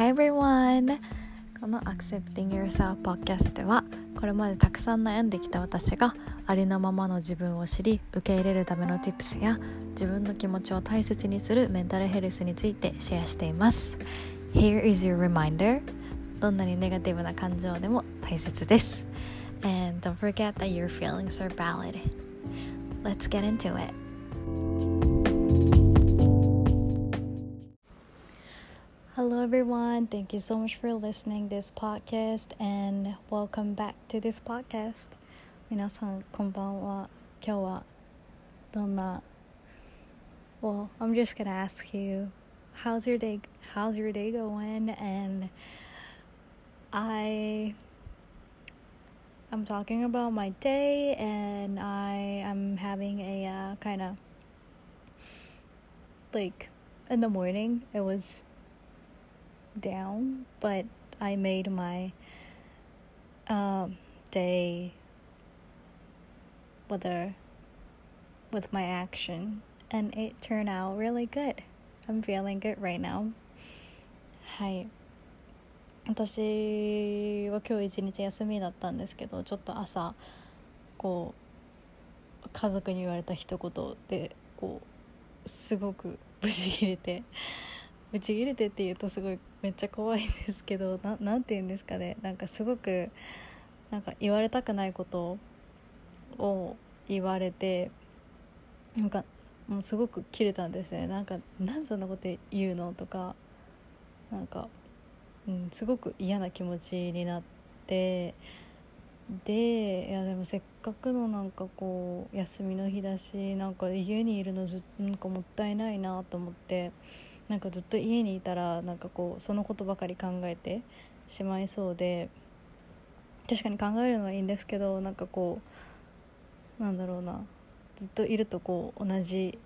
Hi everyone! この Accepting Yourself Podcast ではこれまでたくさん悩んできた私がありのままの自分を知り受け入れるための tips や自分の気持ちを大切にするメンタルヘルスについてシェアしています。 Here is your reminder. どんなにネガティブな感情でも大切です。 And don't forget that your feelings are valid. Let's get into it.Hello everyone, thank you so much for listening this podcast and welcome back to this podcast. 皆さんこんばんは。今日はどんな Well, I'm just gonna ask you, how's your day going? And I'm talking about my day and I am having a kind of like in the morning it was down, but I made my day with my action and it turned out really good. I'm feeling good right now. はい。私は今日一日休みだったんですけど、ちょっと朝こう家族に言われた一言でこうすごくブチ切れてって言うとすごいめっちゃ怖いんですけど、なんて言うんですかね、なんかすごくなんか言われたくないことを言われて、なんかもうすごく切れたんですね。なんかなんそんなこと言うのとか、なんか、すごく嫌な気持ちになって、でいやでもせっかくのなんかこう休みの日だし、なんか家にいるのなんかもったいないなと思って、なんかずっと家にいたらなんかこうそのことばかり考えてしまいそうで、確かに考えるのはいいんですけど、なんかこうなんだろうな、ずっといるとこう同じ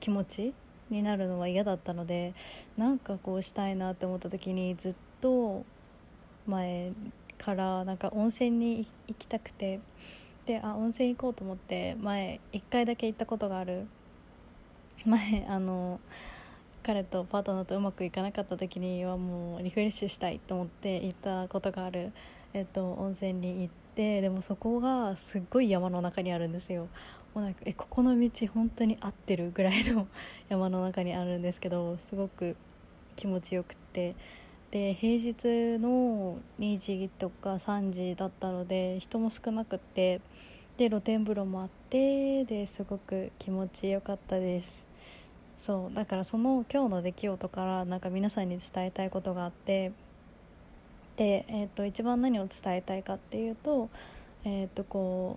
気持ちになるのは嫌だったので、なんかこうしたいなって思った時にずっと前からなんか温泉に行きたくて、で温泉行こうと思って前1回だけ行ったことがある。前彼とパートナーとうまくいかなかった時にはもうリフレッシュしたいと思って行ったことがある、温泉に行って、でもそこがすっごい山の中にあるんですよ。もうなんかここの道本当に合ってるぐらいの山の中にあるんですけど、すごく気持ちよくって、で平日の2時とか3時だったので人も少なくって、で露天風呂もあって、ですごく気持ちよかったです。そうだからその今日の出来事からなんか皆さんに伝えたいことがあって、で、一番何を伝えたいかっていうと、こ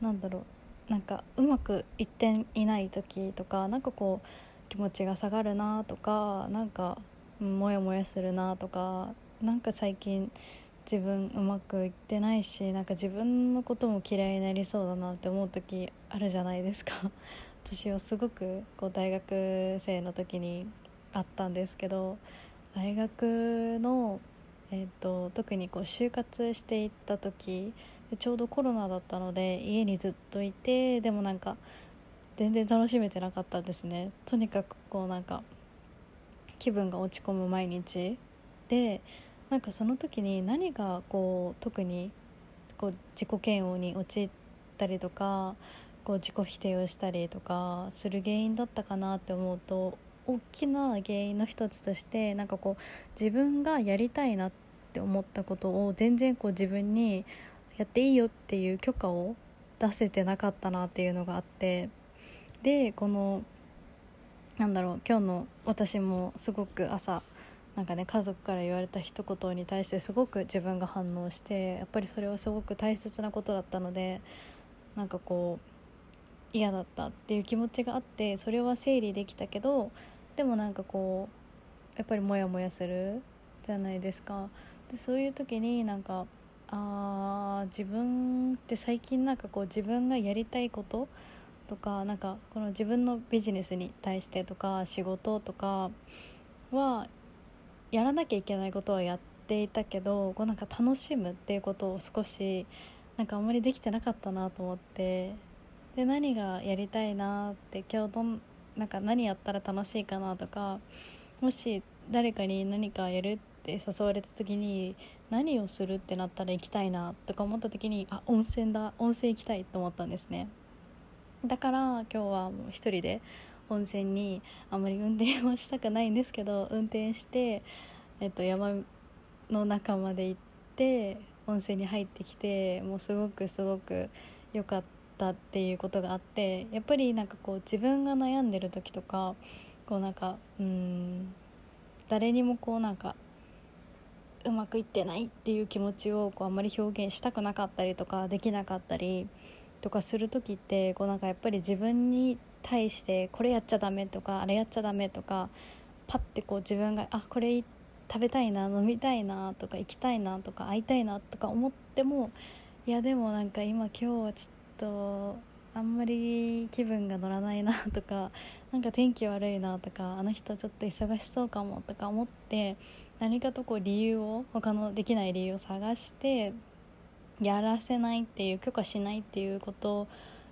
うなんだろう、なんかうまくいっていない時とか、なんかこう気持ちが下がるなとか、なんかモヤモヤするなとか、なんか最近自分うまくいってないし、なんか自分のことも嫌いになりそうだなって思う時あるじゃないですか。私はすごくこう大学生の時にあったんですけど、大学の、特にこう就活していった時でちょうどコロナだったので家にずっといて、でもなんか全然楽しめてなかったですね。とにかくこうなんか気分が落ち込む毎日で、なんかその時に何がこう特にこう自己嫌悪に陥ったりとかこう自己否定をしたりとかする原因だったかなって思うと、大きな原因の一つとして、なんかこう自分がやりたいなって思ったことを全然こう自分にやっていいよっていう許可を出せてなかったなっていうのがあって、でこのなんだろう、今日の私もすごく朝なんかね家族から言われた一言に対してすごく自分が反応して、やっぱりそれはすごく大切なことだったので、なんかこう嫌だったっていう気持ちがあって、それは整理できたけど、でもなんかこうやっぱりモヤモヤするじゃないですか。でそういう時になんか自分って最近なんかこう自分がやりたいこととか、なんかこの自分のビジネスに対してとか仕事とかはやらなきゃいけないことはやっていたけど、こうなんか楽しむっていうことを少しなんかあんまりできてなかったなと思って、で何がやりたいなって、今日なんか何やったら楽しいかなとか、もし誰かに何かやるってって誘われた時に何をするってなったら行きたいなとか思った時に、あ、温泉だ、温泉行きたいと思ったんですね。だから今日はもう一人で温泉に、あんまり運転はしたくないんですけど、運転して、山の中まで行って温泉に入ってきて、もうすごく良かったっていうことがあって、やっぱりなんかこう自分が悩んでる時とか、こうなんか誰にもこうなんかうまくいってないっていう気持ちをこうあんまり表現したくなかったりとかできなかったりとかする時って、こうなんかやっぱり自分に対してこれやっちゃダメとかあれやっちゃダメとか、パッてこう自分があ、これ食べたいな、飲みたいなとか行きたいなとか会いたいなとか思っても、いやでもなんか今日はちょっとあんまり気分が乗らないなとか、なんか天気悪いなとか、あの人ちょっと忙しそうかもとか思って、何かとこう理由を、他のできない理由を探してやらせないっていう、許可しないっていうこと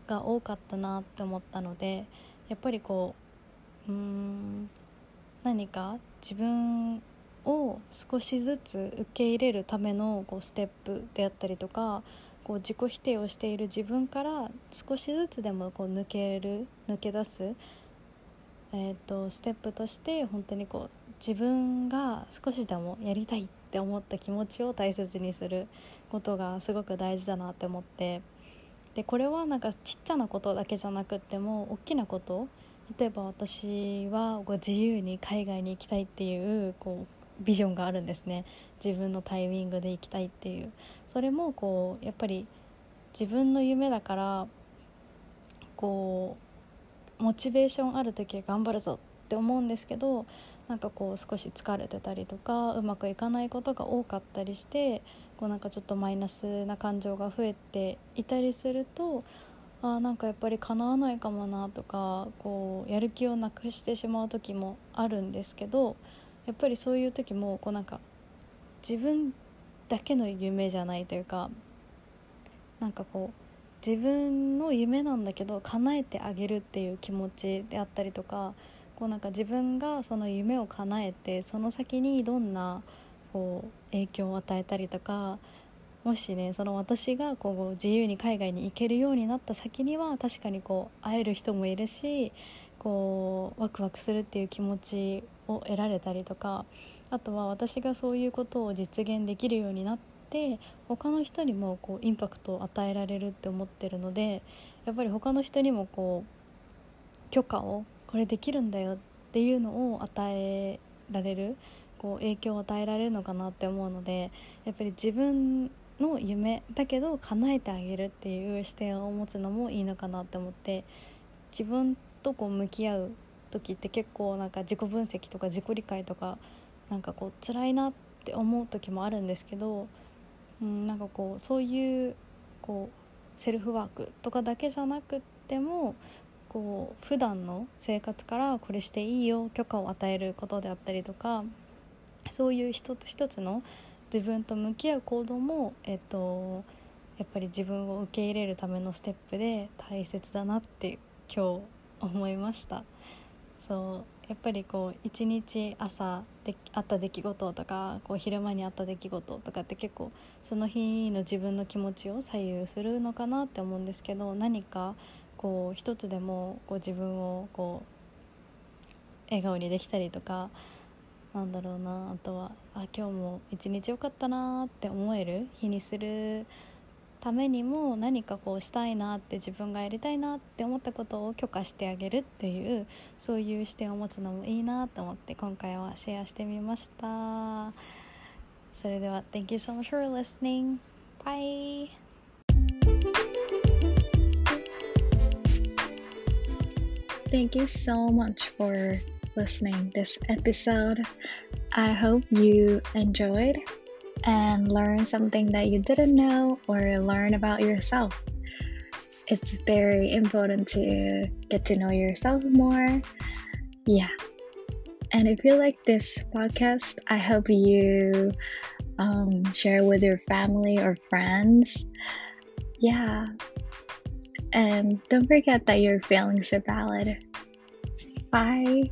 が多かったなって思ったので、やっぱりこう何か自分を少しずつ受け入れるためのこうステップであったりとか、こう自己否定をしている自分から少しずつでもこう抜け出す、ステップとして、本当にこう自分が少しでもやりたいって思った気持ちを大切にすることがすごく大事だなって思って、でこれはなんかちっちゃなことだけじゃなくっても大きなこと、例えば私はこう自由に海外に行きたいっていう、こうビジョンがあるんですね。自分のタイミングで行きたいっていう、それもこうやっぱり自分の夢だから、こうモチベーションある時は頑張るぞって思うんですけど、なんかこう少し疲れてたりとか、うまくいかないことが多かったりして、こうなんかちょっとマイナスな感情が増えていたりすると、あ、なんかやっぱり叶わないかもなとか、こうやる気をなくしてしまう時もあるんですけど、やっぱりそういう時もこうなんか自分だけの夢じゃないというか、なんかこう自分の夢なんだけど叶えてあげるっていう気持ちであったりとか、こうなんか自分がその夢を叶えて、その先にどんなこう影響を与えたりとか、もしね、その私がこう自由に海外に行けるようになった先には、確かにこう会える人もいるし、こうワクワクするっていう気持ちを得られたりとか、あとは私がそういうことを実現できるようになって、他の人にもこうインパクトを与えられるって思ってるので、やっぱり他の人にもこう許可を、これできるんだよっていうのを与えられる、こう影響を与えられるのかなって思うので、やっぱり自分の夢だけど叶えてあげるっていう視点を持つのもいいのかなって思って、自分とこう向き合う時って結構なんか自己分析とか自己理解とか、なんかこう辛いなって思う時もあるんですけど、なんかこうそういうこうセルフワークとかだけじゃなくっても、こう普段の生活からこれしていいよ、許可を与えることであったりとか、そういう一つ一つの自分と向き合う行動も、やっぱり自分を受け入れるためのステップで大切だなって今日思いました。そうやっぱりこう一日朝であった出来事とか、こう昼間にあった出来事とかって、結構その日の自分の気持ちを左右するのかなって思うんですけど、何かこう一つでもこう自分をこう笑顔にできたりとか、なんだろうな、あとは今日も一日良かったなって思える日にするためにも、何かこうしたいなって、自分がやりたいなって思ったことを許可してあげるっていう、そういう視点を持つのもいいなと思って、今回はシェアしてみました。それでは Thank you so much for listening. Bye. Thank you so much for listening this episode. I hope you enjoyed and learn something that you didn't know, or learn about yourself. It's very important to get to know yourself more. Yeah. And if you like this podcast, I hope you share with your family or friends. Yeah. And don't forget that your feelings are valid. Bye.